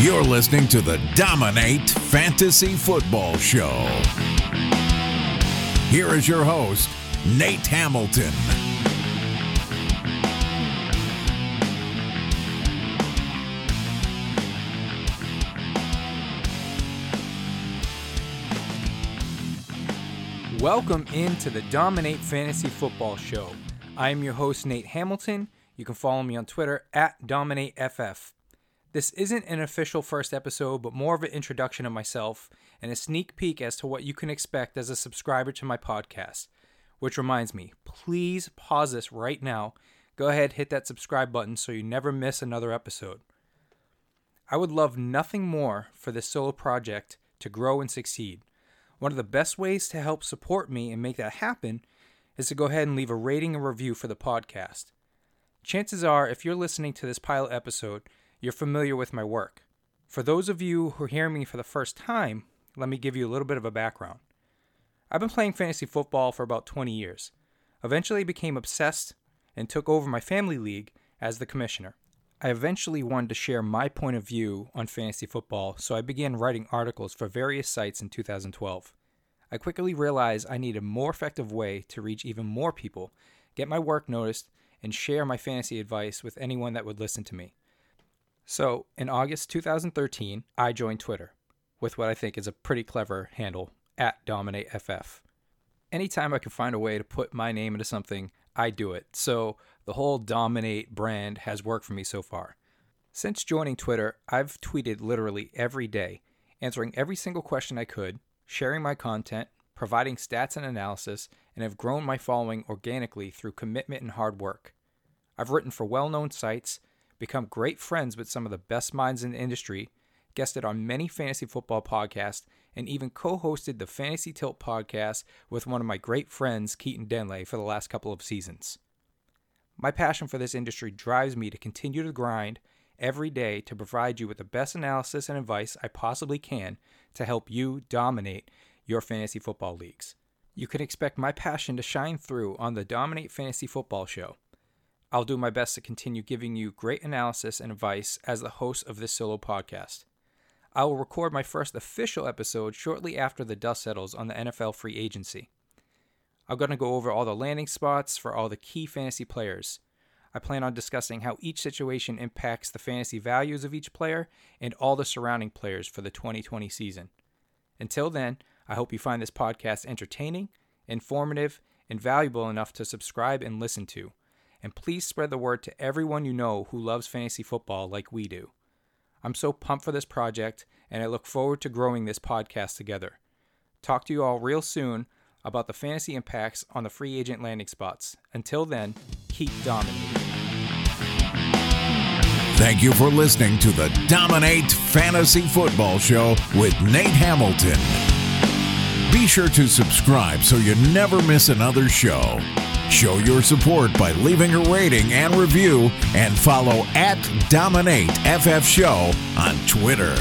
You're listening to the Dominate Fantasy Football Show. Here is your host, Nate Hamilton. Welcome into the Dominate Fantasy Football Show. I am your host, Nate Hamilton. You can follow me on Twitter at DominateFF. This isn't an official first episode, but more of an introduction of myself and a sneak peek as to what you can expect as a subscriber to my podcast. Which reminds me, please pause this right now. Go ahead, hit that subscribe button so you never miss another episode. I would love nothing more for this solo project to grow and succeed. One of the best ways to help support me and make that happen is to go ahead and leave a rating and review for the podcast. Chances are, if you're listening to this pilot episode, you're familiar with my work. For those of you who hear me for the first time, let me give you a little bit of a background. I've been playing fantasy football for about 20 years. Eventually became obsessed and took over my family league as the commissioner. I eventually wanted to share my point of view on fantasy football, so I began writing articles for various sites in 2012. I quickly realized I needed a more effective way to reach even more people, get my work noticed, and share my fantasy advice with anyone that would listen to me. So, in August 2013, I joined Twitter with what I think is a pretty clever handle, at DominateFF. Anytime I can find a way to put my name into something, I do it. So, the whole Dominate brand has worked for me so far. Since joining Twitter, I've tweeted literally every day, answering every single question I could, sharing my content, providing stats and analysis, and have grown my following organically through commitment and hard work. I've written for well-known sites, become great friends with some of the best minds in the industry, guested on many fantasy football podcasts, and even co-hosted the Fantasy Tilt podcast with one of my great friends, Keaton Denley, for the last couple of seasons. My passion for this industry drives me to continue to grind every day to provide you with the best analysis and advice I possibly can to help you dominate your fantasy football leagues. You can expect my passion to shine through on the Dominate Fantasy Football Show. I'll do my best to continue giving you great analysis and advice as the host of this solo podcast. I will record my first official episode shortly after the dust settles on the NFL free agency. I'm going to go over all the landing spots for all the key fantasy players. I plan on discussing how each situation impacts the fantasy values of each player and all the surrounding players for the 2020 season. Until then, I hope you find this podcast entertaining, informative, and valuable enough to subscribe and listen to. And please spread the word to everyone you know who loves fantasy football like we do. I'm so pumped for this project, and I look forward to growing this podcast together. Talk to you all real soon about the fantasy impacts on the free agent landing spots. Until then, keep dominating. Thank you for listening to the Dominate Fantasy Football Show with Nate Hamilton. Be sure to subscribe so you never miss another show. Show your support by leaving a rating and review and follow at DominateFF Show on Twitter.